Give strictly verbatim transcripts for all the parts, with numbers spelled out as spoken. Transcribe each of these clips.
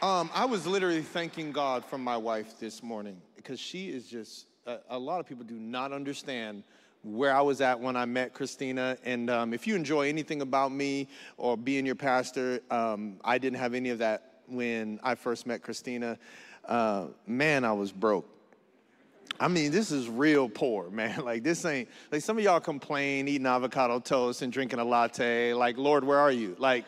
Um, I was literally thanking God for my wife this morning because she is just, a, a lot of people do not understand where I was at when I met Christina. And um, if you enjoy anything about me or being your pastor, um, I didn't have any of that when I first met Christina. Uh, man, I was broke. I mean, this is real poor, man. Like, this ain't, like, some of y'all complain, eating avocado toast and drinking a latte. Like, Lord, where are you? Like,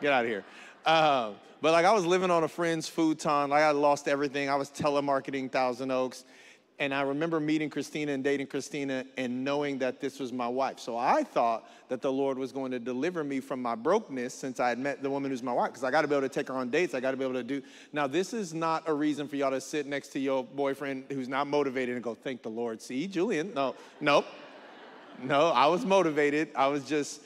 get out of here. Uh, But like I was living on a friend's futon, like I lost everything. I was telemarketing Thousand Oaks. And I remember meeting Christina and dating Christina and knowing that this was my wife. So I thought that the Lord was going to deliver me from my brokenness since I had met the woman who's my wife, because I got to be able to take her on dates. I got to be able to do. Now, this is not a reason for y'all to sit next to your boyfriend who's not motivated and go, thank the Lord. See, Julian, no, nope. No, I was motivated. I was just,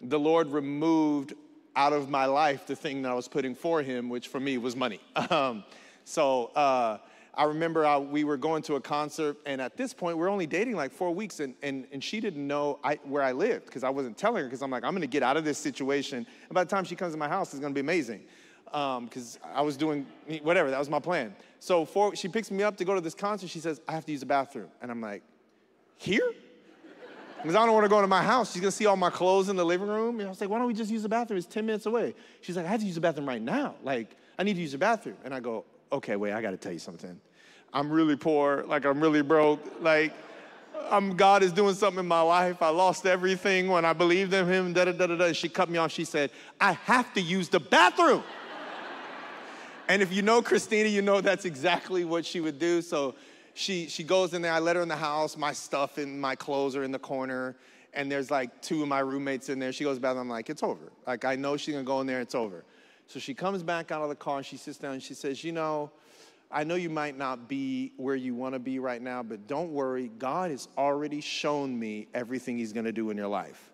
the Lord removed out of my life the thing that I was putting for him, which for me was money. Um, so uh, I remember I, we were going to a concert, and at this point, we we're only dating like four weeks, and, and, and she didn't know I, where I lived, because I wasn't telling her, because I'm like, I'm gonna get out of this situation, and by the time she comes to my house, it's gonna be amazing, because um, I was doing whatever, that was my plan. So for, she picks me up to go to this concert, she says, I have to use the bathroom, and I'm like, here? Because I don't want to go into my house. She's going to see all my clothes in the living room. And I was like, why don't we just use the bathroom? It's ten minutes away. She's like, I have to use the bathroom right now. Like, I need to use the bathroom. And I go, okay, wait, I got to tell you something. I'm really poor. Like, I'm really broke. Like, I'm, God is doing something in my life. I lost everything when I believed in him, da-da-da-da-da. She cut me off. She said, I have to use the bathroom. And if you know Christina, you know that's exactly what she would do. So She, she goes in there, I let her in the house, my stuff and my clothes are in the corner, and there's like two of my roommates in there. She goes back and I'm like, it's over. Like, I know she's gonna go in there, it's over. So she comes back out of the car, she sits down and she says, you know, I know you might not be where you wanna be right now, but don't worry, God has already shown me everything he's gonna do in your life.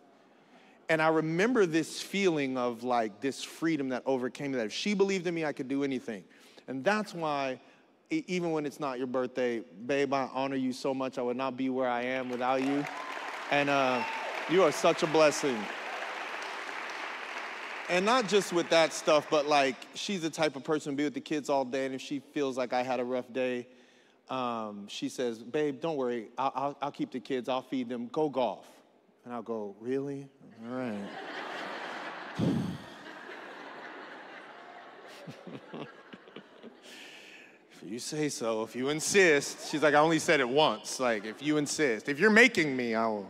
And I remember this feeling of like this freedom that overcame me, that if she believed in me, I could do anything. And that's why, even when it's not your birthday, babe, I honor you so much. I would not be where I am without you. And uh, you are such a blessing. And not just with that stuff, but like, she's the type of person to be with the kids all day, and if she feels like I had a rough day, um, she says, babe, don't worry, I'll, I'll, I'll keep the kids, I'll feed them, go golf. And I'll go, really? All right. You say so, if you insist. She's like, I only said it once. Like, if you insist, if you're making me, I will.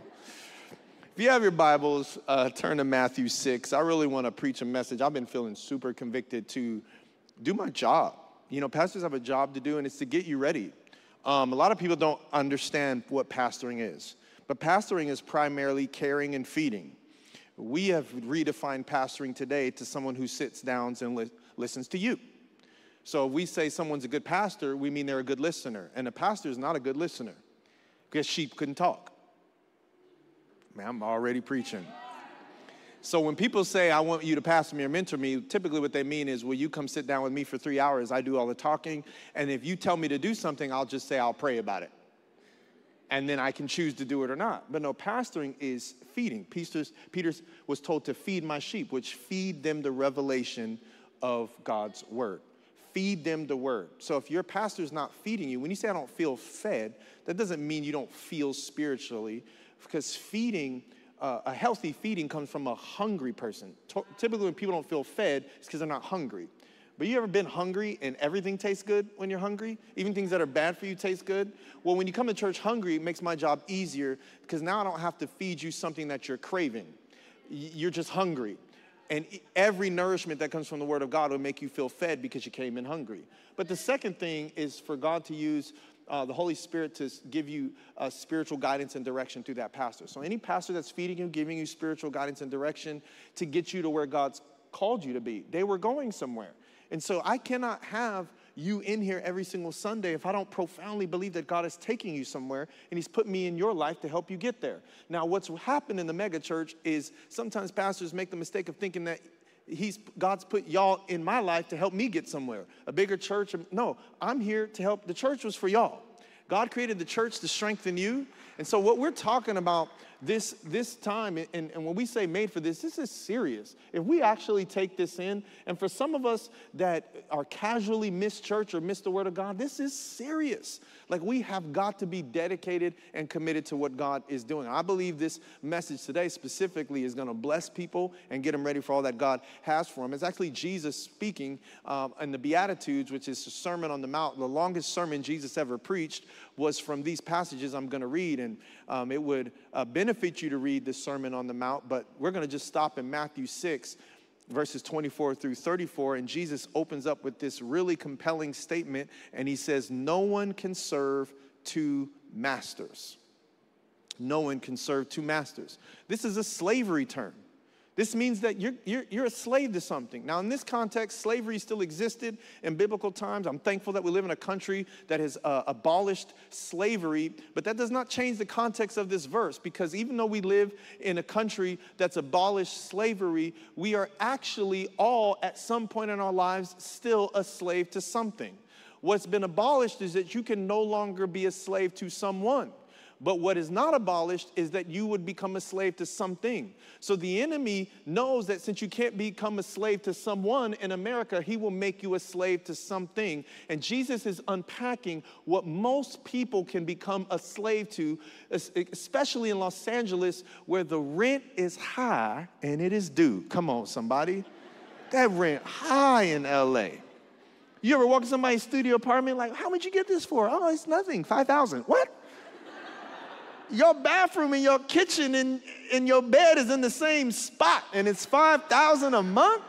If you have your Bibles, uh, turn to Matthew six. I really want to preach a message. I've been feeling super convicted to do my job. You know, pastors have a job to do, and it's to get you ready. Um, a lot of people don't understand what pastoring is, but pastoring is primarily caring and feeding. We have redefined pastoring today to someone who sits down and li- listens to you. So if we say someone's a good pastor, we mean they're a good listener. And a pastor is not a good listener because sheep couldn't talk. Man, I'm already preaching. So when people say, I want you to pastor me or mentor me, typically what they mean is, will you come sit down with me for three hours? I do all the talking. And if you tell me to do something, I'll just say, I'll pray about it. And then I can choose to do it or not. But no, pastoring is feeding. Peter's, Peter's was told to feed my sheep, which feed them the revelation of God's word. Feed them the word. So if your pastor's not feeding you, when you say I don't feel fed, that doesn't mean you don't feel spiritually, because feeding, uh, a healthy feeding comes from a hungry person. T- typically when people don't feel fed, it's because they're not hungry. But you ever been hungry and everything tastes good when you're hungry? Even things that are bad for you taste good? Well, when you come to church hungry, it makes my job easier, because now I don't have to feed you something that you're craving. Y- you're just hungry. And every nourishment that comes from the word of God will make you feel fed because you came in hungry. But the second thing is for God to use uh, the Holy Spirit to give you uh, spiritual guidance and direction through that pastor. So any pastor that's feeding you, giving you spiritual guidance and direction to get you to where God's called you to be. They were going somewhere. And so I cannot have you in here every single Sunday if I don't profoundly believe that God is taking you somewhere and he's put me in your life to help you get there. Now, what's happened in the megachurch is sometimes pastors make the mistake of thinking that he's God's put y'all in my life to help me get somewhere. A bigger church, no, I'm here to help. The church was for y'all. God created the church to strengthen you. And so what we're talking about this, this time, and, and when we say made for this, this is serious. If we actually take this in, and for some of us that are casually miss church or miss the word of God, this is serious. Like, we have got to be dedicated and committed to what God is doing. I believe this message today specifically is going to bless people and get them ready for all that God has for them. It's actually Jesus speaking um, in the Beatitudes, which is the Sermon on the Mount. The longest sermon Jesus ever preached was from these passages I'm going to read, and um, it would uh, benefit you to read this Sermon on the Mount, but we're going to just stop in Matthew six, verses twenty-four through thirty-four, and Jesus opens up with this really compelling statement, and he says, no one can serve two masters. No one can serve two masters. This is a slavery term. This means that you're, you're, you're a slave to something. Now, in this context, slavery still existed in biblical times. I'm thankful that we live in a country that has uh, abolished slavery, but that does not change the context of this verse, because even though we live in a country that's abolished slavery, we are actually all at some point in our lives still a slave to something. What's been abolished is that you can no longer be a slave to someone. But what is not abolished is that you would become a slave to something. So the enemy knows that since you can't become a slave to someone in America, he will make you a slave to something. And Jesus is unpacking what most people can become a slave to, especially in Los Angeles, where the rent is high and it is due. Come on, somebody. That rent high in L A You ever walk in somebody's studio apartment like, how much you get this for? Oh, it's nothing, five thousand dollars. What? Your bathroom and your kitchen and, and your bed is in the same spot, and it's five thousand dollars a month?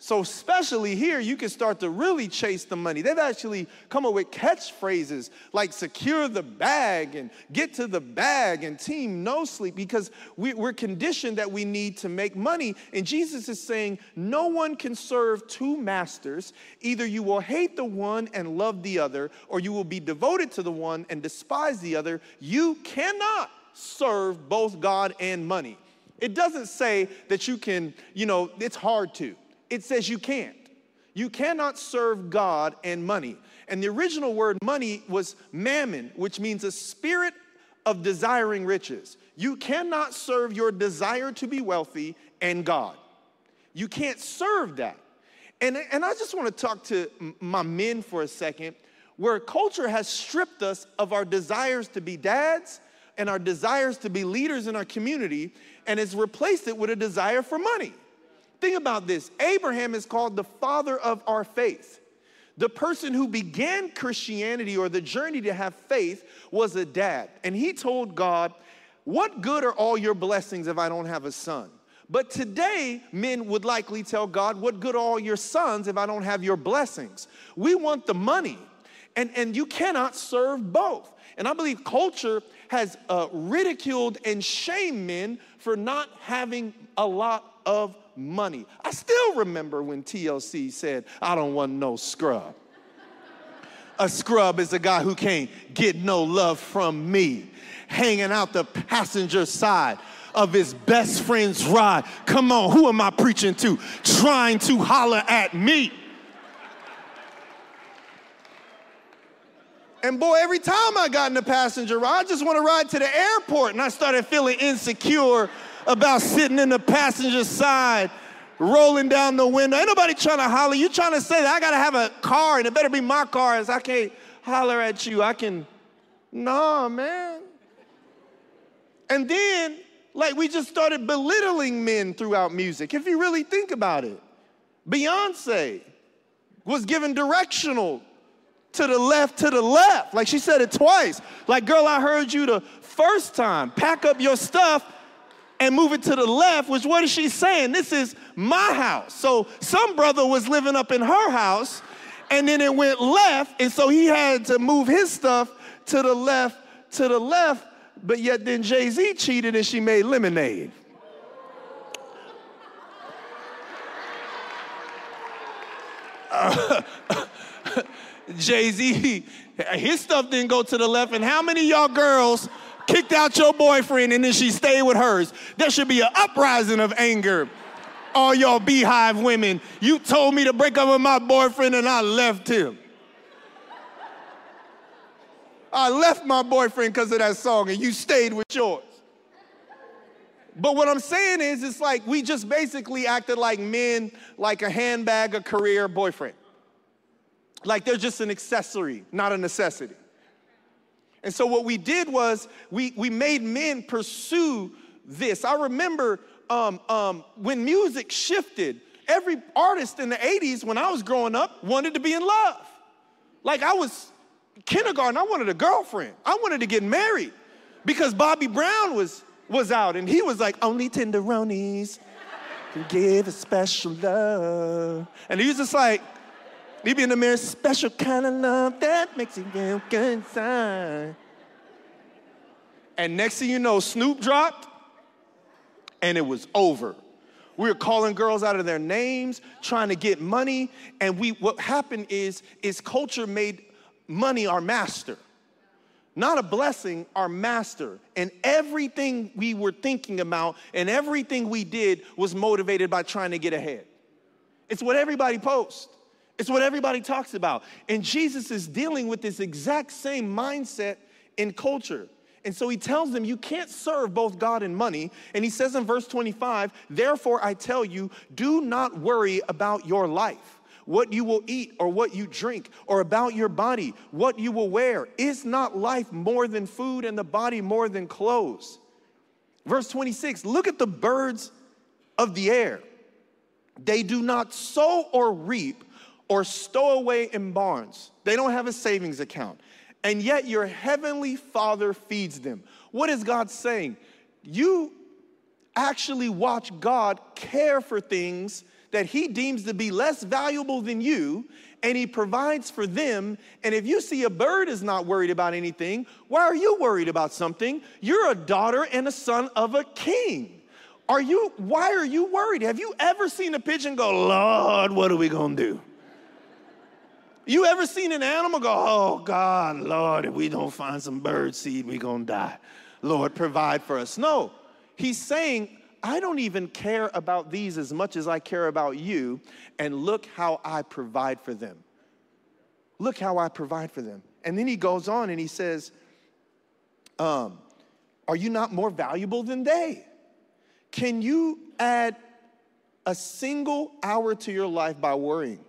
So especially here, you can start to really chase the money. They've actually come up with catchphrases like secure the bag and get to the bag and team no sleep, because we, we're conditioned that we need to make money. And Jesus is saying no one can serve two masters. Either you will hate the one and love the other, or you will be devoted to the one and despise the other. You cannot serve both God and money. It doesn't say that you can, you know, it's hard to. It says you can't. You cannot serve God and money. And the original word money was mammon, which means a spirit of desiring riches. You cannot serve your desire to be wealthy and God. You can't serve that. And, and I just want to talk to my men for a second, where culture has stripped us of our desires to be dads and our desires to be leaders in our community, and has replaced it with a desire for money. Think about this. Abraham is called the father of our faith. The person who began Christianity, or the journey to have faith, was a dad. And he told God, what good are all your blessings if I don't have a son? But today, men would likely tell God, what good are all your sons if I don't have your blessings? We want the money. And, and you cannot serve both. And I believe culture has uh, ridiculed and shamed men for not having a lot of money. Money. I still remember when T L C said, I don't want no scrub. A scrub is a guy who can't get no love from me, hanging out the passenger side of his best friend's ride. Come on, who am I preaching to? Trying to holler at me. And boy, every time I got in the passenger ride, I just want to ride to the airport, and I started feeling insecure about sitting in the passenger side, rolling down the window. Ain't nobody trying to holler. You trying to say that I got to have a car, and it better be my car, as I can't holler at you. I can, nah, man. And then, like, we just started belittling men throughout music, if you really think about it. Beyonce was given directional to the left, to the left. Like, she said it twice. Like, girl, I heard you the first time. Pack up your stuff and move it to the left, which what is she saying? This is my house. So some brother was living up in her house, and then it went left, and so he had to move his stuff to the left, to the left, but yet then Jay-Z cheated and she made lemonade. Uh, Jay-Z, his stuff didn't go to the left, and how many of y'all girls kicked out your boyfriend and then she stayed with hers? There should be an uprising of anger. All y'all beehive women, you told me to break up with my boyfriend and I left him. I left my boyfriend because of that song and you stayed with yours. But what I'm saying is, it's like we just basically acted like men, like a handbag, a career, a boyfriend. Like they're just an accessory, not a necessity. And so what we did was we, we made men pursue this. I remember um, um, when music shifted, every artist in the eighties when I was growing up wanted to be in love. Like I was kindergarten, I wanted a girlfriend. I wanted to get married because Bobby Brown was, was out and he was like, only tenderonis can give a special love. And he was just like, he be in the mirror, special kind of love that makes you feel good inside. And next thing you know, Snoop dropped, and it was over. We were calling girls out of their names, trying to get money, and we, what happened is, is culture made money our master. Not a blessing, our master. And everything we were thinking about and everything we did was motivated by trying to get ahead. It's what everybody posts. It's what everybody talks about. And Jesus is dealing with this exact same mindset in culture. And so he tells them, you can't serve both God and money. And he says in verse twenty-five, therefore I tell you, do not worry about your life, what you will eat or what you drink, or about your body, what you will wear. Is not life more than food and the body more than clothes? Verse twenty-six, look at the birds of the air. They do not sow or reap, or stow away in barns. They don't have a savings account. And yet your heavenly Father feeds them. What is God saying? You actually watch God care for things that he deems to be less valuable than you, and he provides for them. And if you see a bird is not worried about anything, why are you worried about something? You're a daughter and a son of a king. Are you, why are you worried? Have you ever seen a pigeon go, Lord, what are we gonna do? You ever seen an animal go, oh God, Lord, if we don't find some bird seed, we gonna die. Lord, provide for us. No, he's saying, I don't even care about these as much as I care about you, and look how I provide for them. Look how I provide for them. And then he goes on and he says, um, are you not more valuable than they? Can you add a single hour to your life by worrying?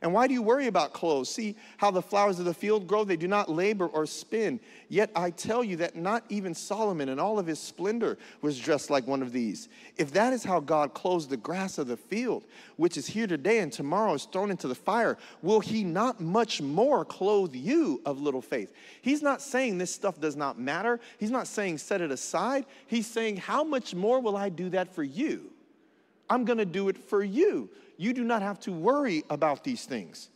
And why do you worry about clothes? See how the flowers of the field grow? They do not labor or spin. Yet I tell you that not even Solomon in all of his splendor was dressed like one of these. If that is how God clothes the grass of the field, which is here today and tomorrow is thrown into the fire, will he not much more clothe you of little faith? He's not saying this stuff does not matter. He's not saying set it aside. He's saying, how much more will I do that for you? I'm gonna do it for you. You do not have to worry about these things.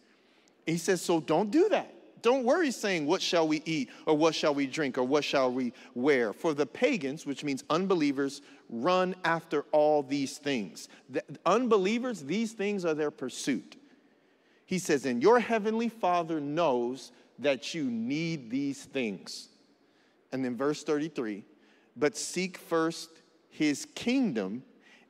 He says, so don't do that. Don't worry saying, what shall we eat, or what shall we drink, or what shall we wear? For the pagans, which means unbelievers, run after all these things. The unbelievers, these things are their pursuit. He says, and your heavenly Father knows that you need these things. And then verse thirty-three, but seek first his kingdom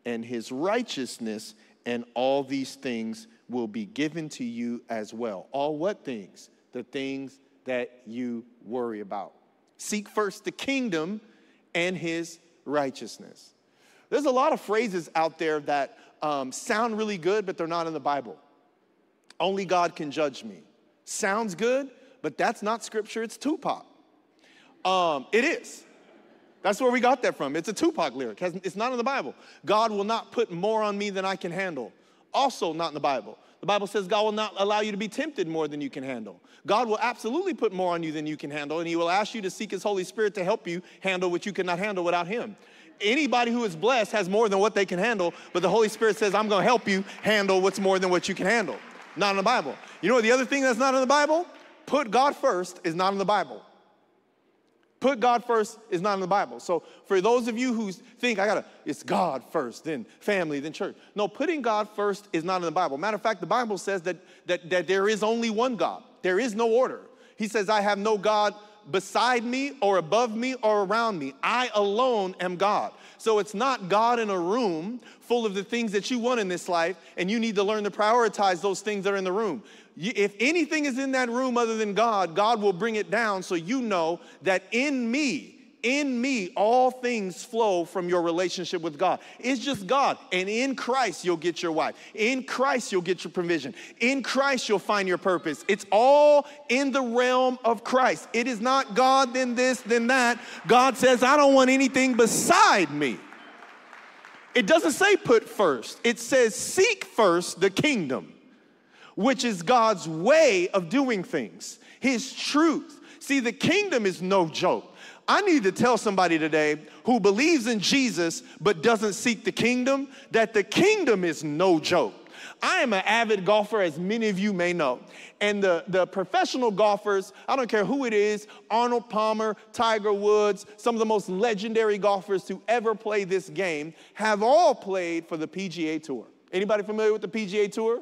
and his righteousness, and all these things will be given to you as well. All what things? The things that you worry about. Seek first the kingdom and his righteousness. There's a lot of phrases out there that um, sound really good, but they're not in the Bible. Only God can judge me. Sounds good, but that's not scripture, it's Tupac. Um, it is. That's where we got that from. It's a Tupac lyric. It's not in the Bible. God will not put more on me than I can handle. Also not in the Bible. The Bible says God will not allow you to be tempted more than you can handle. God will absolutely put more on you than you can handle, and he will ask you to seek his Holy Spirit to help you handle what you cannot handle without him. Anybody who is blessed has more than what they can handle, but the Holy Spirit says, I'm gonna help you handle what's more than what you can handle. Not in the Bible. You know what the other thing that's not in the Bible? Put God first is not in the Bible. Put God first is not in the Bible. So for those of you who think, I gotta, it's God first, then family, then church. No, putting God first is not in the Bible. Matter of fact, the Bible says that, that, that there is only one God. There is no order. He says, I have no God beside me or above me or around me. I alone am God. So it's not God in a room full of the things that you want in this life, and you need to learn to prioritize those things that are in the room. If anything is in that room other than God, God will bring it down so you know that in me in me, all things flow from your relationship with God. It's just God. And in Christ, you'll get your wife. In Christ, you'll get your provision. In Christ, you'll find your purpose. It's all in the realm of Christ. It is not God, then this, then that. God says, I don't want anything beside me. It doesn't say put first. It says seek first the kingdom, which is God's way of doing things, his truth. See, the kingdom is no joke. I need to tell somebody today who believes in Jesus but doesn't seek the kingdom that the kingdom is no joke. I am an avid golfer, as many of you may know. And the, the professional golfers, I don't care who it is, Arnold Palmer, Tiger Woods, some of the most legendary golfers to ever play this game, have all played for the P G A Tour. Anybody familiar with the P G A Tour?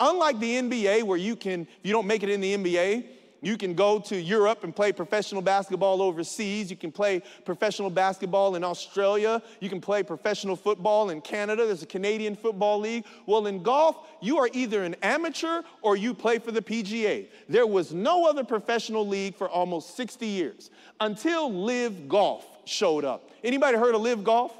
Unlike the N B A, where you can, if you don't make it in the N B A, you can go to Europe and play professional basketball overseas. You can play professional basketball in Australia. You can play professional football in Canada. There's a Canadian Football League. Well, in golf, you are either an amateur or you play for the P G A. There was no other professional league for almost sixty years until LIV Golf showed up. Anybody heard of LIV Golf?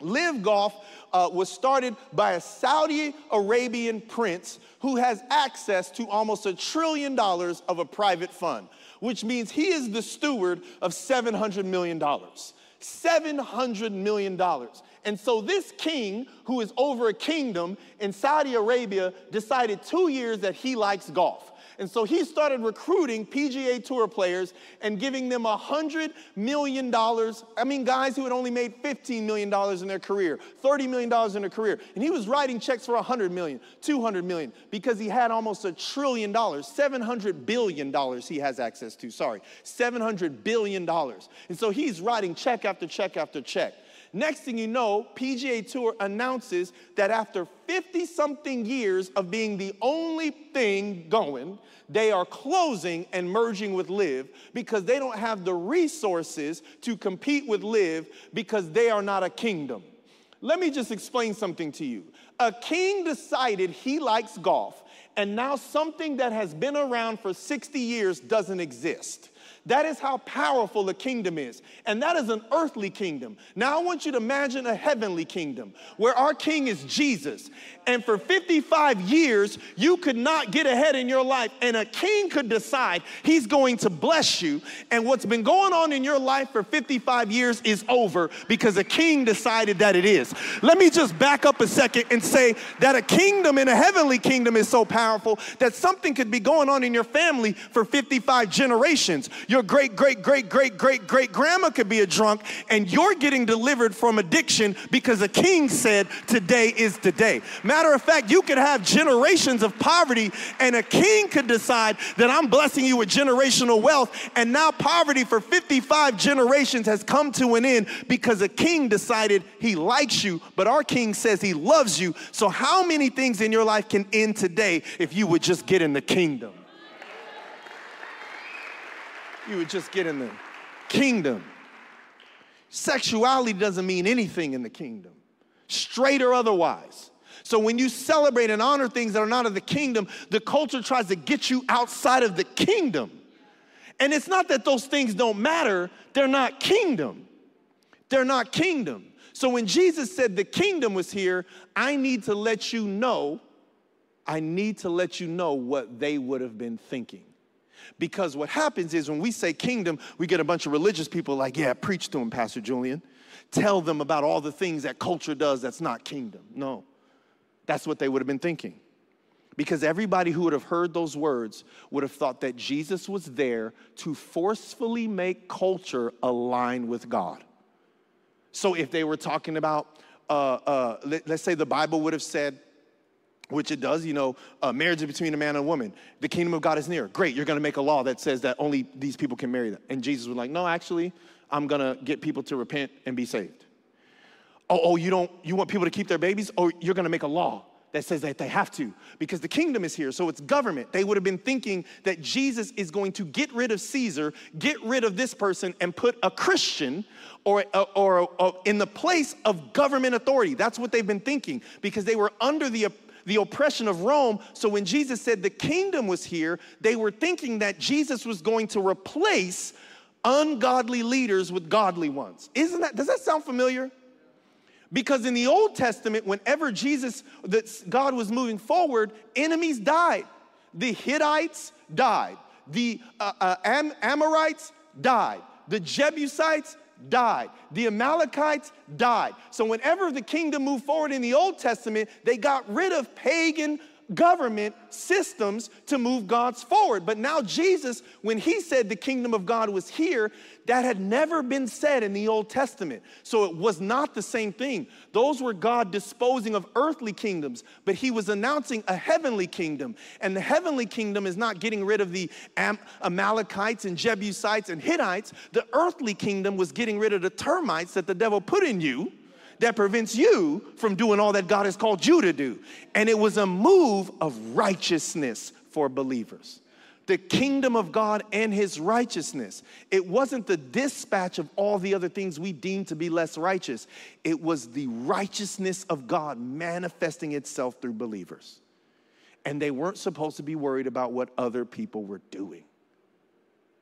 LIV Golf uh, was started by a Saudi Arabian prince who has access to almost a trillion dollars of a private fund, which means he is the steward of seven hundred million dollars. seven hundred million dollars. And so this king, who is over a kingdom in Saudi Arabia, decided two years that he likes golf. And so he started recruiting P G A Tour players and giving them one hundred million dollars. I mean, guys who had only made fifteen million dollars in their career, thirty million dollars in their career. And he was writing checks for one hundred million dollars, two hundred million dollars, because he had almost a trillion dollars, seven hundred billion dollars he has access to, sorry, seven hundred billion dollars. And so he's writing check after check after check. Next thing you know, P G A Tour announces that after fifty-something years of being the only thing going, they are closing and merging with LIV because they don't have the resources to compete with LIV because they are not a kingdom. Let me just explain something to you. A king decided he likes golf, and now something that has been around for sixty years doesn't exist. That is how powerful a kingdom is. And that is an earthly kingdom. Now I want you to imagine a heavenly kingdom where our king is Jesus. And for fifty-five years, you could not get ahead in your life. And a king could decide he's going to bless you. And what's been going on in your life for fifty-five years is over because a king decided that it is. Let me just back up a second and say that a kingdom in a heavenly kingdom is so powerful that something could be going on in your family for fifty-five generations. Your great, great, great, great, great, great grandma could be a drunk, and you're getting delivered from addiction because a king said today is today. Matter of fact, you could have generations of poverty, and a king could decide that I'm blessing you with generational wealth, and now poverty for fifty-five generations has come to an end because a king decided he likes you, but our king says he loves you. So how many things in your life can end today if you would just get in the kingdom? You would just get in the kingdom. Sexuality doesn't mean anything in the kingdom, straight or otherwise. So when you celebrate and honor things that are not of the kingdom, the culture tries to get you outside of the kingdom. And it's not that those things don't matter. They're not kingdom. They're not kingdom. So when Jesus said the kingdom was here, I need to let you know, I need to let you know what they would have been thinking. Because what happens is when we say kingdom, we get a bunch of religious people like, yeah, preach to them, Pastor Julian. Tell them about all the things that culture does that's not kingdom. No, that's what they would have been thinking. Because everybody who would have heard those words would have thought that Jesus was there to forcefully make culture align with God. So if they were talking about, uh, uh, let, let's say the Bible would have said, which it does, you know, uh, marriage is between a man and a woman. The kingdom of God is near. Great, you're going to make a law that says that only these people can marry them. And Jesus was like, no, actually, I'm going to get people to repent and be saved. Oh, oh, you don't, you want people to keep their babies? Oh, you're going to make a law that says that they have to because the kingdom is here, so it's government. They would have been thinking that Jesus is going to get rid of Caesar, get rid of this person, and put a Christian or, or, or in the place of government authority. That's what they've been thinking because they were under the the oppression of Rome. So when Jesus said the kingdom was here, they were thinking that Jesus was going to replace ungodly leaders with godly ones. Isn't that, does that sound familiar? Because in the Old Testament, whenever Jesus, that God was moving forward, enemies died. The Hittites died. The uh, uh, Am Amorites died. The Jebusites died. The Amalekites died. So whenever the kingdom moved forward in the Old Testament, they got rid of pagan government systems to move God's forward. But now Jesus, when he said the kingdom of God was here, that had never been said in the Old Testament. So it was not the same thing. Those were God disposing of earthly kingdoms, but he was announcing a heavenly kingdom. And the heavenly kingdom is not getting rid of the Am Amalekites and Jebusites and Hittites. The earthly kingdom was getting rid of the termites that the devil put in you, that prevents you from doing all that God has called you to do. And it was a move of righteousness for believers. The kingdom of God and his righteousness. It wasn't the dispatch of all the other things we deem to be less righteous. It was the righteousness of God manifesting itself through believers. And they weren't supposed to be worried about what other people were doing.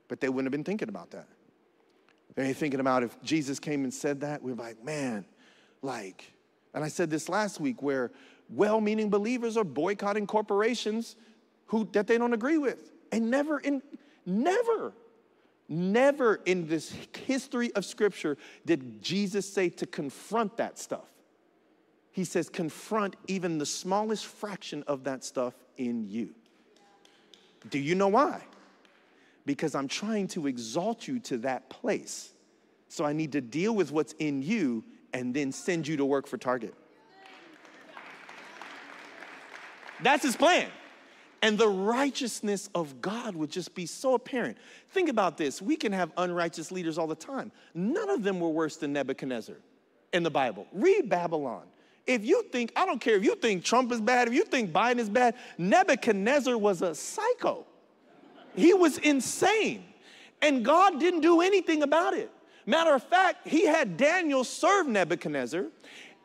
But they wouldn't have been thinking about that. They ain't thinking about if Jesus came and said that, we're like, man, Like, and I said this last week, where well-meaning believers are boycotting corporations who, that they don't agree with. And never, in, never, never in this history of Scripture did Jesus say to confront that stuff. He says confront even the smallest fraction of that stuff in you. Do you know why? Because I'm trying to exalt you to that place. So I need to deal with what's in you and then send you to work for Target. That's his plan. And the righteousness of God would just be so apparent. Think about this. We can have unrighteous leaders all the time. None of them were worse than Nebuchadnezzar in the Bible. Read Babylon. If you think, I don't care if you think Trump is bad, if you think Biden is bad, Nebuchadnezzar was a psycho. He was insane. And God didn't do anything about it. Matter of fact, he had Daniel serve Nebuchadnezzar.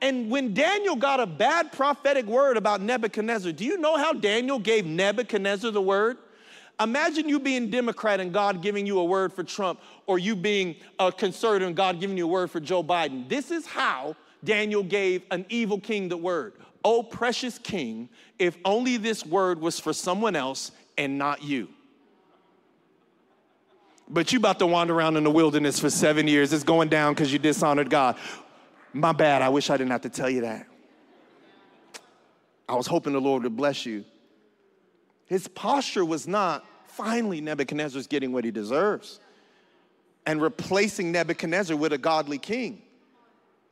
And when Daniel got a bad prophetic word about Nebuchadnezzar, do you know how Daniel gave Nebuchadnezzar the word? Imagine you being Democrat and God giving you a word for Trump, or you being a conservative and God giving you a word for Joe Biden. This is how Daniel gave an evil king the word. Oh, precious king, if only this word was for someone else and not you. But you about to wander around in the wilderness for seven years. It's going down because you dishonored God. My bad. I wish I didn't have to tell you that. I was hoping the Lord would bless you. His posture was not, finally, Nebuchadnezzar's getting what he deserves and replacing Nebuchadnezzar with a godly king.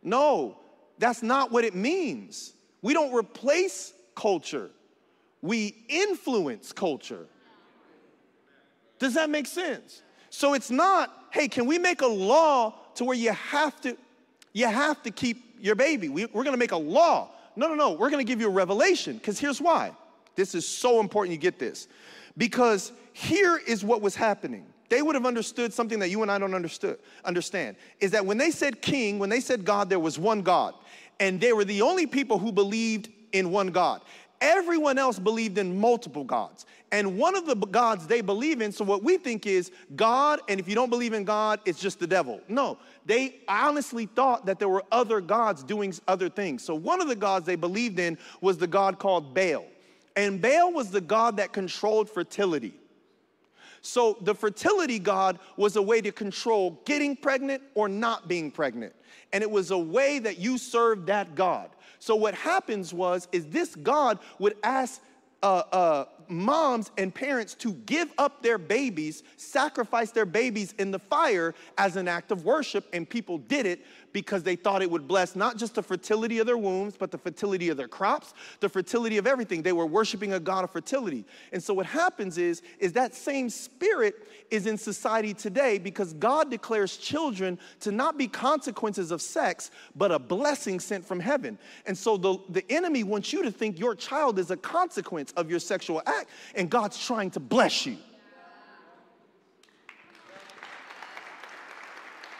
No, that's not what it means. We don't replace culture. We influence culture. Does that make sense? So it's not, hey, can we make a law to where you have to, you have to keep your baby? We, we're going to make a law. No, no, no. We're going to give you a revelation, because here's why. This is so important you get this. Because here is what was happening. They would have understood something that you and I don't understood, understand, is that when they said king, when they said God, there was one God. And they were the only people who believed in one God. Everyone else believed in multiple gods. And one of the gods they believe in, so what we think is God, and if you don't believe in God, it's just the devil. No, they honestly thought that there were other gods doing other things. So one of the gods they believed in was the god called Baal. And Baal was the god that controlled fertility. So the fertility god was a way to control getting pregnant or not being pregnant. And it was a way that you served that god. So what happens was, is this God would ask uh, uh, moms and parents to give up their babies, sacrifice their babies in the fire as an act of worship, and people did it because they thought it would bless not just the fertility of their wombs, but the fertility of their crops, the fertility of everything. They were worshiping a God of fertility. And so what happens is, is that same spirit is in society today, because God declares children to not be consequences of sex, but a blessing sent from heaven. And so the, the enemy wants you to think your child is a consequence of your sexual act, and God's trying to bless you.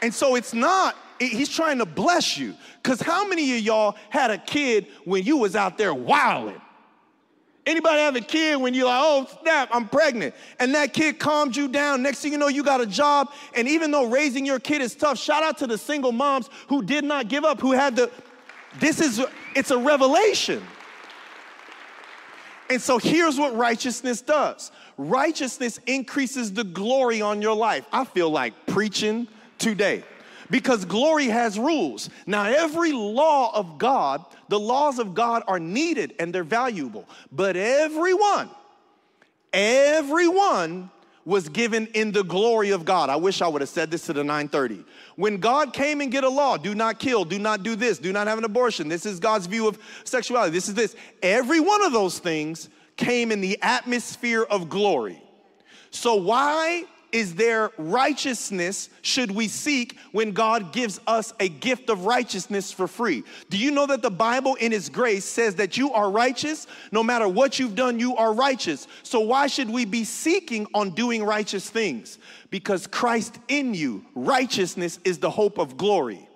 And so it's not, it, he's trying to bless you. Because how many of y'all had a kid when you was out there wilding? Anybody have a kid when you're like, oh, snap, I'm pregnant. And that kid calms you down. Next thing you know, you got a job. And even though raising your kid is tough, shout out to the single moms who did not give up, who had the, this is, it's a revelation. And so here's what righteousness does. Righteousness increases the glory on your life. I feel like preaching today. Because glory has rules. Now, every law of God, the laws of God are needed and they're valuable. But everyone, everyone was given in the glory of God. I wish I would have said this to the nine thirty. When God came and get a law, do not kill, do not do this, do not have an abortion. This is God's view of sexuality. This is this. Every one of those things came in the atmosphere of glory. So why is there righteousness should we seek when God gives us a gift of righteousness for free? Do you know that the Bible in its grace says that you are righteous? No matter what you've done, you are righteous. So why should we be seeking on doing righteous things? Because Christ in you, righteousness is the hope of glory.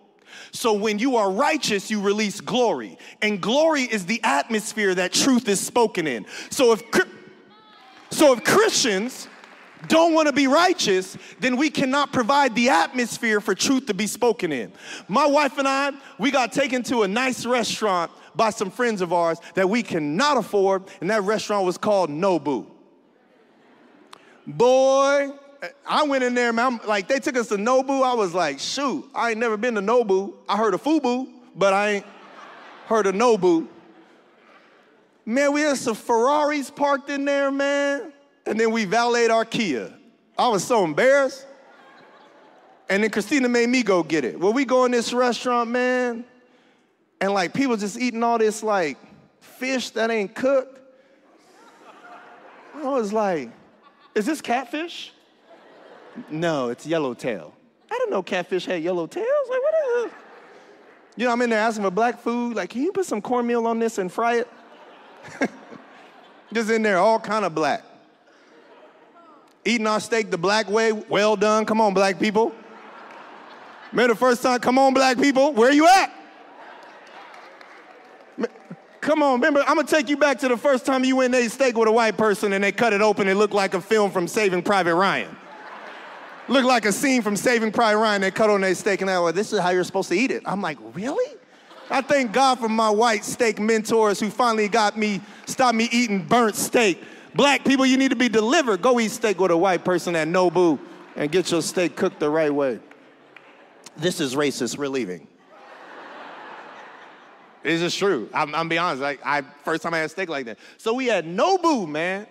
So when you are righteous, you release glory. And glory is the atmosphere that truth is spoken in. So if, so if Christians don't want to be righteous, then we cannot provide the atmosphere for truth to be spoken in. My wife and I, we got taken to a nice restaurant by some friends of ours that we cannot afford, and that restaurant was called Nobu. Boy, I went in there, man, I'm, like they took us to Nobu, I was like, shoot, I ain't never been to Nobu. I heard of Fubu, but I ain't heard of Nobu. Man, we had some Ferraris parked in there, man. And then we valeted our Kia. I was so embarrassed. And then Christina made me go get it. Well, we go in this restaurant, man, and like people just eating all this like fish that ain't cooked. I was like, is this catfish? No, it's yellowtail. I didn't know catfish had yellow tails. Like, what the hell? You know, I'm in there asking for black food. Like, can you put some cornmeal on this and fry it? Just in there, all kind of black. Eating our steak the black way, well done. Come on, black people. Remember the first time, come on, black people, where you at? Come on, remember, I'm gonna take you back to the first time you went and ate steak with a white person and they cut it open, it looked like a film from Saving Private Ryan. Looked like a scene from Saving Private Ryan, they cut on their steak and they're like, this is how you're supposed to eat it. I'm like, really? I thank God for my white steak mentors who finally got me, stopped me eating burnt steak. Black people, you need to be delivered. Go eat steak with a white person at Nobu and get your steak cooked the right way. This is racist. We're leaving. It's just true. I'm, I'm being honest. Like, I first time I had steak like that. So we had Nobu, man,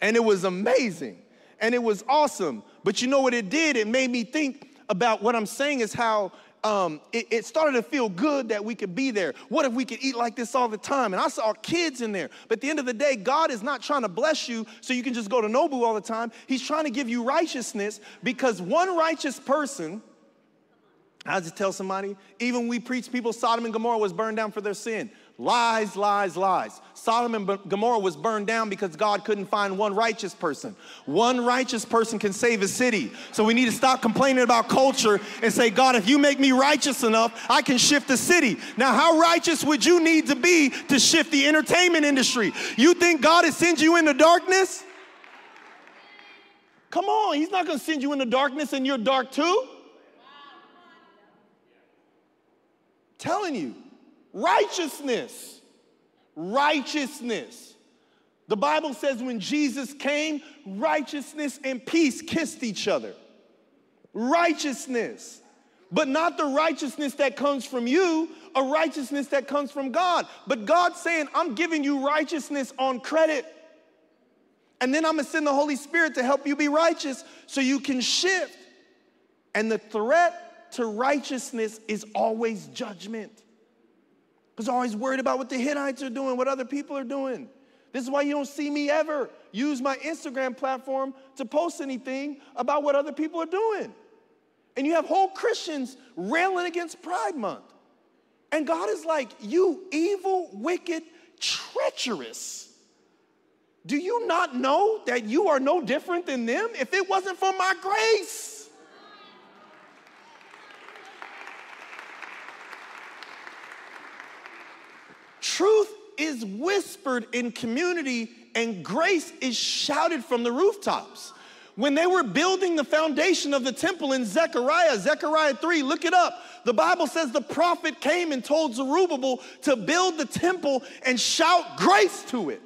and it was amazing. And it was awesome. But you know what it did? It made me think about what I'm saying is how Um, it, it started to feel good that we could be there. What if we could eat like this all the time? And I saw kids in there. But at the end of the day, God is not trying to bless you so you can just go to Nobu all the time. He's trying to give you righteousness because one righteous person, I just tell somebody, even when we preach people, Sodom and Gomorrah was burned down for their sin. Lies, lies, lies. Sodom and Gomorrah was burned down because God couldn't find one righteous person. One righteous person can save a city. So we need to stop complaining about culture and say, God, if you make me righteous enough, I can shift the city. Now, how righteous would you need to be to shift the entertainment industry? You think God has sent you into darkness? Come on, he's not going to send you into darkness and you're dark too. Telling you. Righteousness, righteousness. The Bible says when Jesus came, righteousness and peace kissed each other. Righteousness, but not the righteousness that comes from you, a righteousness that comes from God. But God's saying, I'm giving you righteousness on credit. And then I'm gonna send the Holy Spirit to help you be righteous so you can shift. And the threat to righteousness is always judgment. Because I'm always worried about what the Hittites are doing, what other people are doing. This is why you don't see me ever use my Instagram platform to post anything about what other people are doing. And you have whole Christians railing against Pride Month. And God is like, you evil, wicked, treacherous. Do you not know that you are no different than them? If it wasn't for my grace. Truth is is whispered in community and grace is shouted from the rooftops. When they were building the foundation of the temple in Zechariah, Zechariah three, look it up. The Bible says the prophet came and told Zerubbabel to build the temple and shout grace to it.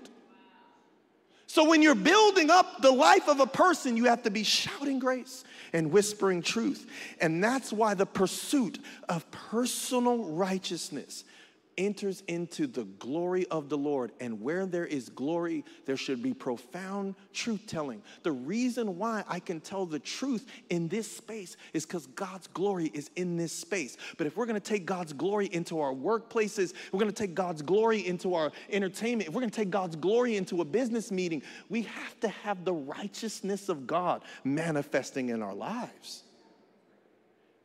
So when you're building up the life of a person, you have to be shouting grace and whispering truth. And that's why the pursuit of personal righteousness enters into the glory of the Lord. And where there is glory, there should be profound truth-telling. The reason why I can tell the truth in this space is because God's glory is in this space. But if we're going to take God's glory into our workplaces, we're going to take God's glory into our entertainment, if we're going to take God's glory into a business meeting, we have to have the righteousness of God manifesting in our lives.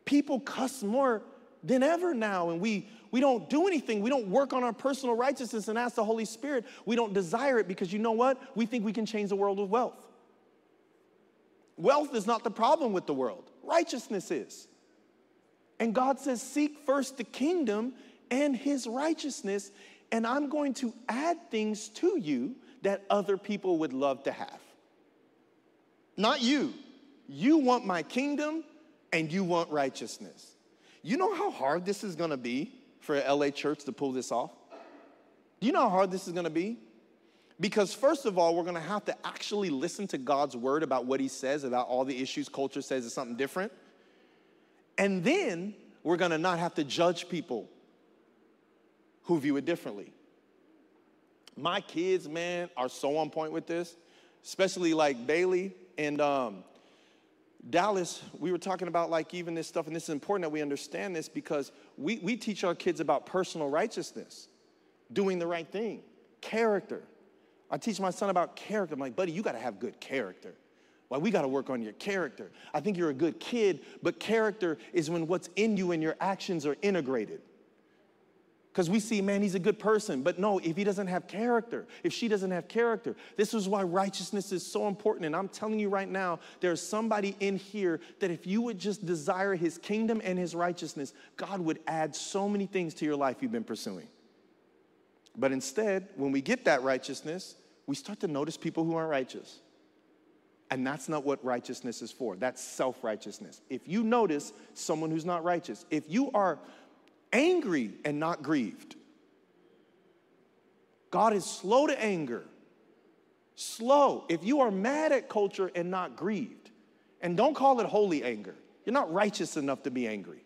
People cuss more than ever now, and we We don't do anything. We don't work on our personal righteousness and ask the Holy Spirit. We don't desire it because you know what? We think we can change the world with wealth. Wealth is not the problem with the world. Righteousness is. And God says, seek first the kingdom and his righteousness, and I'm going to add things to you that other people would love to have. Not you. You want my kingdom and you want righteousness. You know how hard this is going to be for an L A church to pull this off? Do you know how hard this is going to be? Because first of all, we're going to have to actually listen to God's word about what he says, about all the issues culture says is something different. And then we're going to not have to judge people who view it differently. My kids, man, are so on point with this, especially like Bailey and um, Dallas. We were talking about like even this stuff, and this is important that we understand this because we, we teach our kids about personal righteousness, doing the right thing, character. I teach my son about character. I'm like, buddy, you got to have good character. Like, we got to work on your character. I think you're a good kid, but character is when what's in you and your actions are integrated. Because we see, man, he's a good person. But no, if he doesn't have character, if she doesn't have character, this is why righteousness is so important. And I'm telling you right now, there's somebody in here that if you would just desire his kingdom and his righteousness, God would add so many things to your life you've been pursuing. But instead, when we get that righteousness, we start to notice people who aren't righteous. And that's not what righteousness is for. That's self-righteousness. If you notice someone who's not righteous, if you are angry and not grieved. God is slow to anger. Slow. If you are mad at culture and not grieved, and don't call it holy anger, you're not righteous enough to be angry.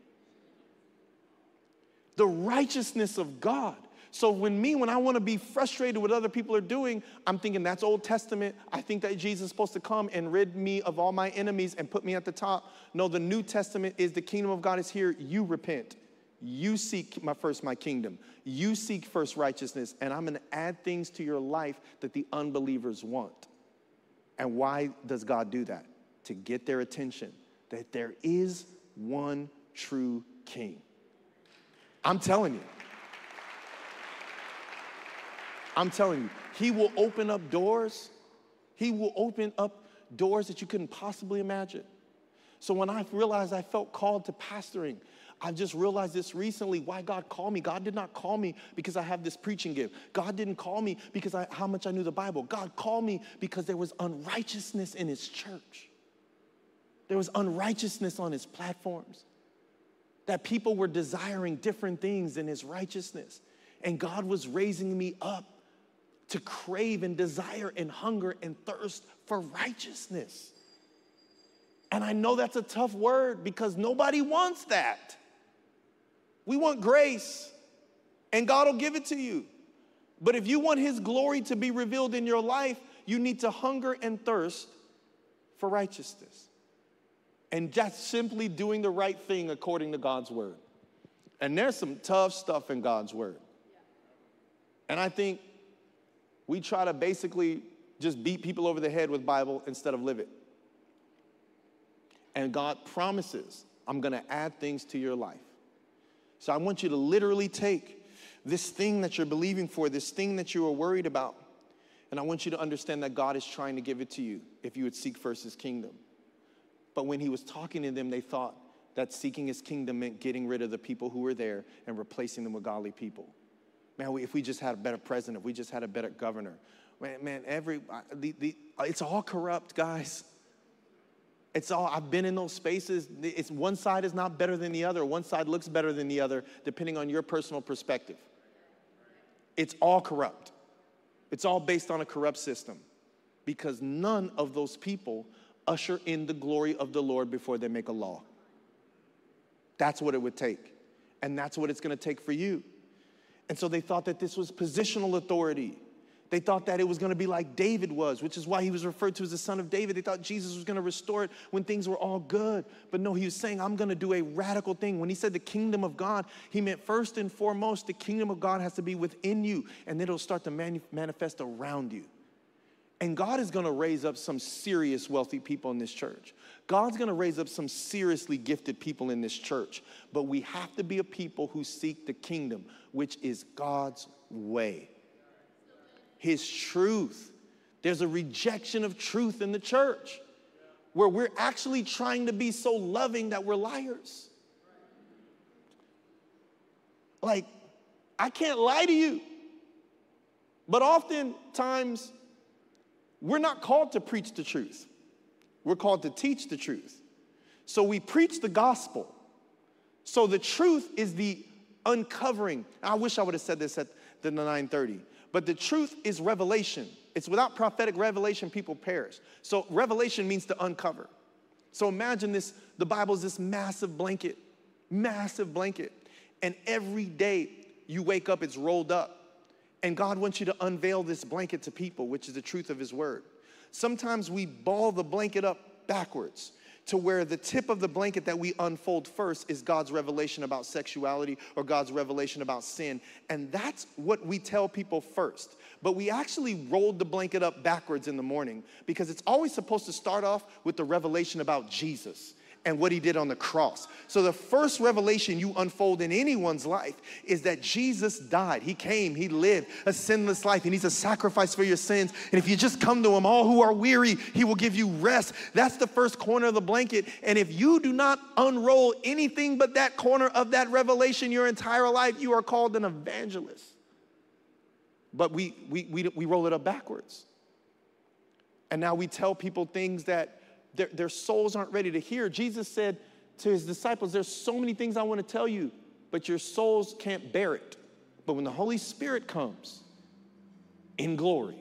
The righteousness of God. So when me, when I want to be frustrated with what other people are doing, I'm thinking that's Old Testament. I think that Jesus is supposed to come and rid me of all my enemies and put me at the top. No, the New Testament is the kingdom of God is here. You repent. You seek my first my kingdom. You seek first righteousness, and I'm going to add things to your life that the unbelievers want. And why does God do that? To get their attention, that there is one true king. I'm telling you. I'm telling you. He will open up doors. He will open up doors that you couldn't possibly imagine. So when I realized I felt called to pastoring, I just realized this recently, why God called me. God did not call me because I have this preaching gift. God didn't call me because I, how much I knew the Bible. God called me because there was unrighteousness in his church. There was unrighteousness on his platforms. That people were desiring different things than his righteousness. And God was raising me up to crave and desire and hunger and thirst for righteousness. And I know that's a tough word because nobody wants that. We want grace, and God will give it to you. But if you want his glory to be revealed in your life, you need to hunger and thirst for righteousness. And just simply doing the right thing according to God's word. And there's some tough stuff in God's word. And I think we try to basically just beat people over the head with the Bible instead of live it. And God promises, I'm going to add things to your life. So I want you to literally take this thing that you're believing for, this thing that you are worried about, and I want you to understand that God is trying to give it to you if you would seek first his kingdom. But when he was talking to them, they thought that seeking his kingdom meant getting rid of the people who were there and replacing them with godly people. Man, if we just had a better president, if we just had a better governor. Man, man every, the, the, it's all corrupt, guys. It's all, I've been in those spaces. It's one side is not better than the other. One side looks better than the other, depending on your personal perspective. It's all corrupt. It's all based on a corrupt system because none of those people usher in the glory of the Lord before they make a law. That's what it would take. And that's what it's going to take for you. And so they thought that this was positional authority. They thought that it was going to be like David was, which is why he was referred to as the son of David. They thought Jesus was going to restore it when things were all good. But no, he was saying, I'm going to do a radical thing. When he said the kingdom of God, he meant first and foremost, the kingdom of God has to be within you, and then it'll start to manu- manifest around you. And God is going to raise up some serious wealthy people in this church. God's going to raise up some seriously gifted people in this church. But we have to be a people who seek the kingdom, which is God's way. His truth. There's a rejection of truth in the church where we're actually trying to be so loving that we're liars. Like, I can't lie to you. But oftentimes, we're not called to preach the truth. We're called to teach the truth. So we preach the gospel. So the truth is the uncovering. I wish I would have said this at the nine thirty. But the truth is revelation. It's without prophetic revelation, people perish. So revelation means to uncover. So imagine this, the Bible is this massive blanket, massive blanket. And every day you wake up, it's rolled up. And God wants you to unveil this blanket to people, which is the truth of his word. Sometimes we ball the blanket up backwards to where the tip of the blanket that we unfold first is God's revelation about sexuality or God's revelation about sin. And that's what we tell people first. But we actually rolled the blanket up backwards in the morning because it's always supposed to start off with the revelation about Jesus and what he did on the cross. So the first revelation you unfold in anyone's life is that Jesus died. He came, he lived a sinless life, and he's a sacrifice for your sins. And if you just come to him, all who are weary, he will give you rest. That's the first corner of the blanket. And if you do not unroll anything but that corner of that revelation your entire life, you are called an evangelist. But we, we, we, we roll it up backwards. And now we tell people things that Their, their souls aren't ready to hear. Jesus said to his disciples, there's so many things I want to tell you, but your souls can't bear it. But when the Holy Spirit comes in glory,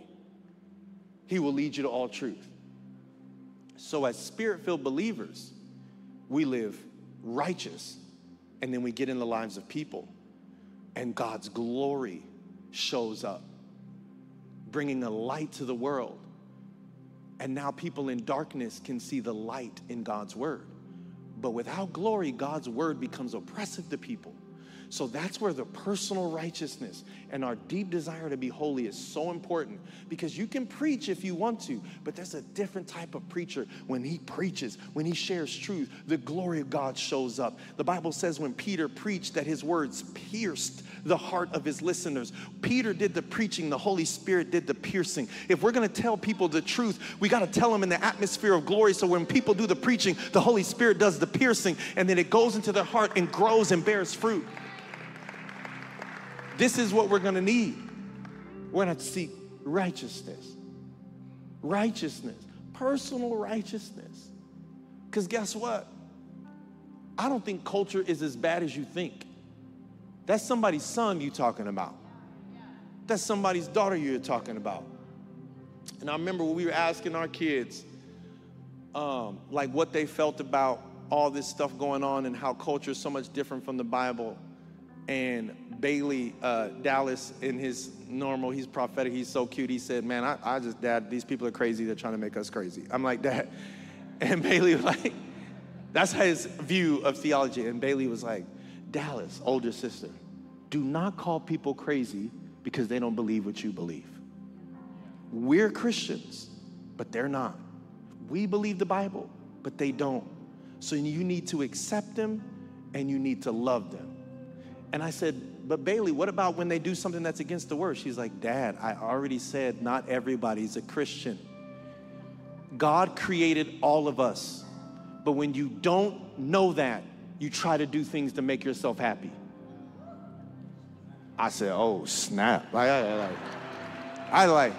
he will lead you to all truth. So as Spirit-filled believers, we live righteous, and then we get in the lives of people, and God's glory shows up, bringing a light to the world. And now people in darkness can see the light in God's word. But without glory, God's word becomes oppressive to people. So that's where the personal righteousness and our deep desire to be holy is so important, because you can preach if you want to, but there's a different type of preacher. When he preaches, when he shares truth, the glory of God shows up. The Bible says when Peter preached that his words pierced the heart of his listeners. Peter did the preaching, the Holy Spirit did the piercing. If we're going to tell people the truth, we got to tell them in the atmosphere of glory. So when people do the preaching, the Holy Spirit does the piercing, and then it goes into their heart and grows and bears fruit. This is what we're going to need. We're going to seek righteousness. Righteousness. Personal righteousness. Because guess what? I don't think culture is as bad as you think. That's somebody's son you're talking about. That's somebody's daughter you're talking about. And I remember when we were asking our kids, um, like what they felt about all this stuff going on and how culture is so much different from the Bible. And Bailey, uh, Dallas, in his normal, he's prophetic, he's so cute. He said, man, I, I just, Dad, these people are crazy. They're trying to make us crazy. I'm like, Dad. And Bailey was like, that's his view of theology. And Bailey was like, Dallas, older sister, do not call people crazy because they don't believe what you believe. We're Christians, but they're not. We believe the Bible, but they don't. So you need to accept them and you need to love them. And I said, but Bailey, what about when they do something that's against the word? She's like, Dad, I already said not everybody's a Christian. God created all of us. But when you don't know that, you try to do things to make yourself happy. I said, oh, snap. Like, I, like, I like,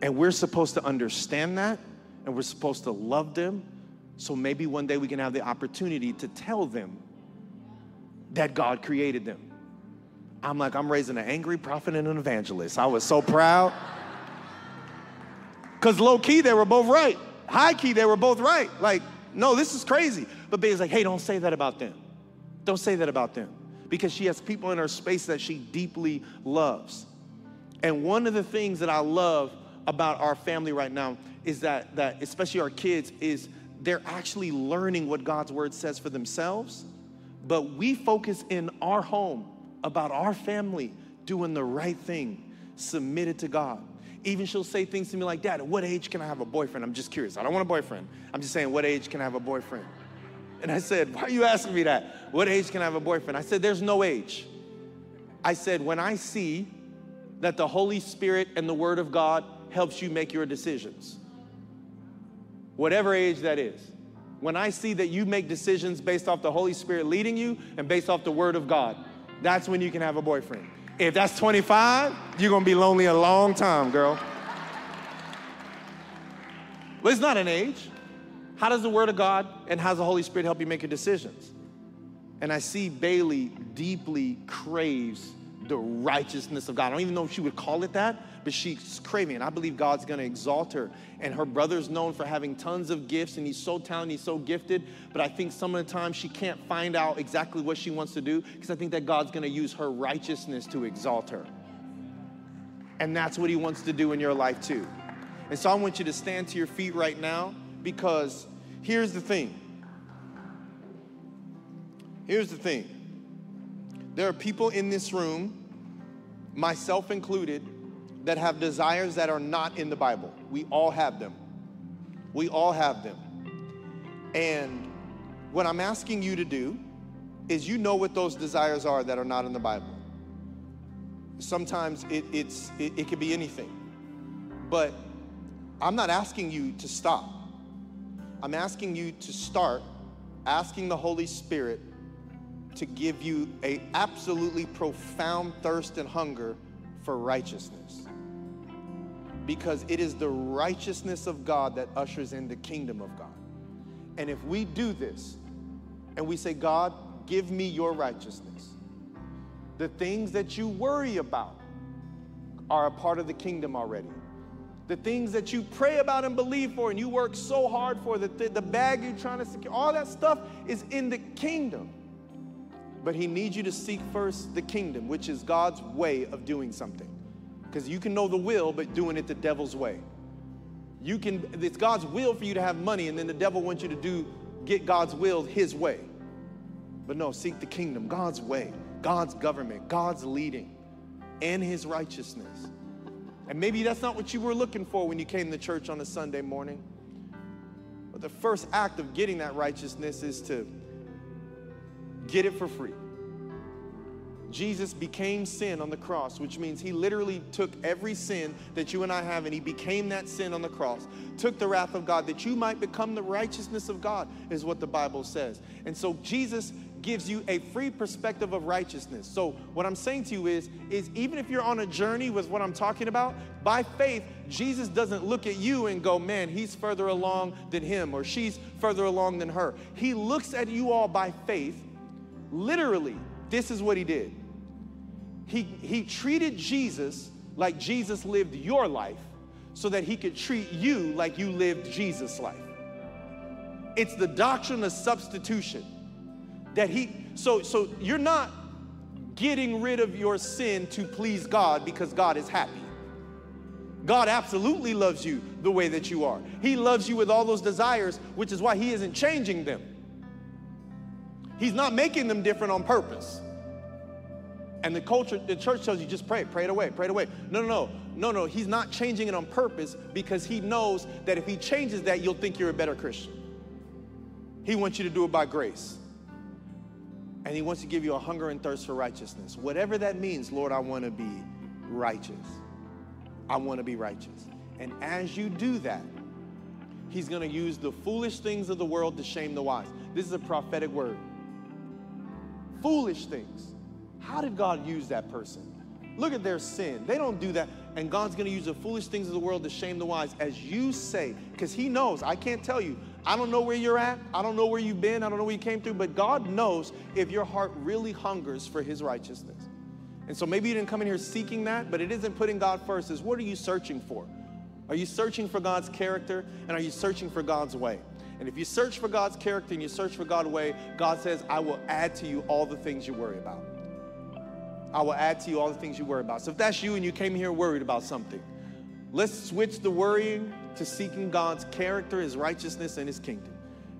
and we're supposed to understand that, and we're supposed to love them, so maybe one day we can have the opportunity to tell them that God created them. I'm like, I'm raising an angry prophet and an evangelist. I was so proud. Because low key, they were both right. High key, they were both right. Like, no, this is crazy. But Bailey's like, hey, don't say that about them. Don't say that about them. Because she has people in her space that she deeply loves. And one of the things that I love about our family right now is that, that especially our kids, is they're actually learning what God's word says for themselves. But we focus in our home about our family doing the right thing, submitted to God. Even she'll say things to me like, Dad, at what age can I have a boyfriend? I'm just curious. I don't want a boyfriend. I'm just saying, what age can I have a boyfriend? And I said, why are you asking me that? What age can I have a boyfriend? I said, there's no age. I said, when I see that the Holy Spirit and the Word of God helps you make your decisions, whatever age that is, when I see that you make decisions based off the Holy Spirit leading you and based off the Word of God, that's when you can have a boyfriend. If that's twenty-five, you're gonna be lonely a long time, girl. Well, it's not an age. How does the Word of God and how does the Holy Spirit help you make your decisions? And I see Bailey deeply craves the righteousness of God. I don't even know if she would call it that, but she's craving it. I believe God's gonna exalt her. And her brother's known for having tons of gifts, and he's so talented, he's so gifted, but I think some of the time she can't find out exactly what she wants to do because I think that God's gonna use her righteousness to exalt her. And that's what he wants to do in your life too. And so I want you to stand to your feet right now, because here's the thing. Here's the thing. There are people in this room, myself included, that have desires that are not in the Bible. We all have them. We all have them. And what I'm asking you to do is, you know what those desires are that are not in the Bible. Sometimes it, it's, it, it could be anything. But I'm not asking you to stop. I'm asking you to start asking the Holy Spirit to give you an absolutely profound thirst and hunger for righteousness. Because it is the righteousness of God that ushers in the kingdom of God. And if we do this and we say, God, give me your righteousness, the things that you worry about are a part of the kingdom already. The things that you pray about and believe for and you work so hard for, the, th- the bag you're trying to secure, all that stuff is in the kingdom. But he needs you to seek first the kingdom, which is God's way of doing something. Because you can know the will, but doing it the devil's way. You can, it's God's will for you to have money, and then the devil wants you to do, get God's will his way. But no, seek the kingdom, God's way, God's government, God's leading, and his righteousness. And maybe that's not what you were looking for when you came to church on a Sunday morning. But the first act of getting that righteousness is to get it for free. Jesus became sin on the cross, which means he literally took every sin that you and I have, and he became that sin on the cross, took the wrath of God that you might become the righteousness of God, is what the Bible says. And so Jesus gives you a free perspective of righteousness. So what I'm saying to you is, is even if you're on a journey with what I'm talking about, by faith, Jesus doesn't look at you and go, man, he's further along than him, or she's further along than her. He looks at you all by faith. Literally, this is what he did. He, he treated Jesus like Jesus lived your life so that he could treat you like you lived Jesus' life. It's the doctrine of substitution. That he, so, so you're not getting rid of your sin to please God because God is happy. God absolutely loves you the way that you are. He loves you with all those desires, which is why he isn't changing them. He's not making them different on purpose. And the culture, the church tells you, just pray, pray it away, pray it away. No, no, no, no, no. He's not changing it on purpose because he knows that if he changes that, you'll think you're a better Christian. He wants you to do it by grace. And he wants to give you a hunger and thirst for righteousness. Whatever that means, Lord, I want to be righteous. I want to be righteous. And as you do that, he's going to use the foolish things of the world to shame the wise. This is a prophetic word. Foolish things. How did God use that person? Look at their sin. They don't do that. And God's going to use the foolish things of the world to shame the wise, as you say, because he knows. I can't tell you. I don't know where you're at. I don't know where you've been. I don't know where you came through. But God knows if your heart really hungers for his righteousness. And so maybe you didn't come in here seeking that, but it isn't putting God first. It's what are you searching for? Are you searching for God's character? And are you searching for God's way? And if you search for God's character and you search for God's way, God says, I will add to you all the things you worry about. I will add to you all the things you worry about. So if that's you and you came here worried about something, let's switch the worrying to seeking God's character, his righteousness, and his kingdom.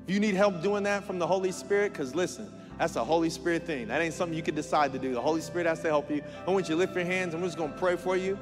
If you need help doing that from the Holy Spirit, because listen, that's a Holy Spirit thing. That ain't something you can decide to do. The Holy Spirit has to help you. I want you to lift your hands, and we're just going to pray for you.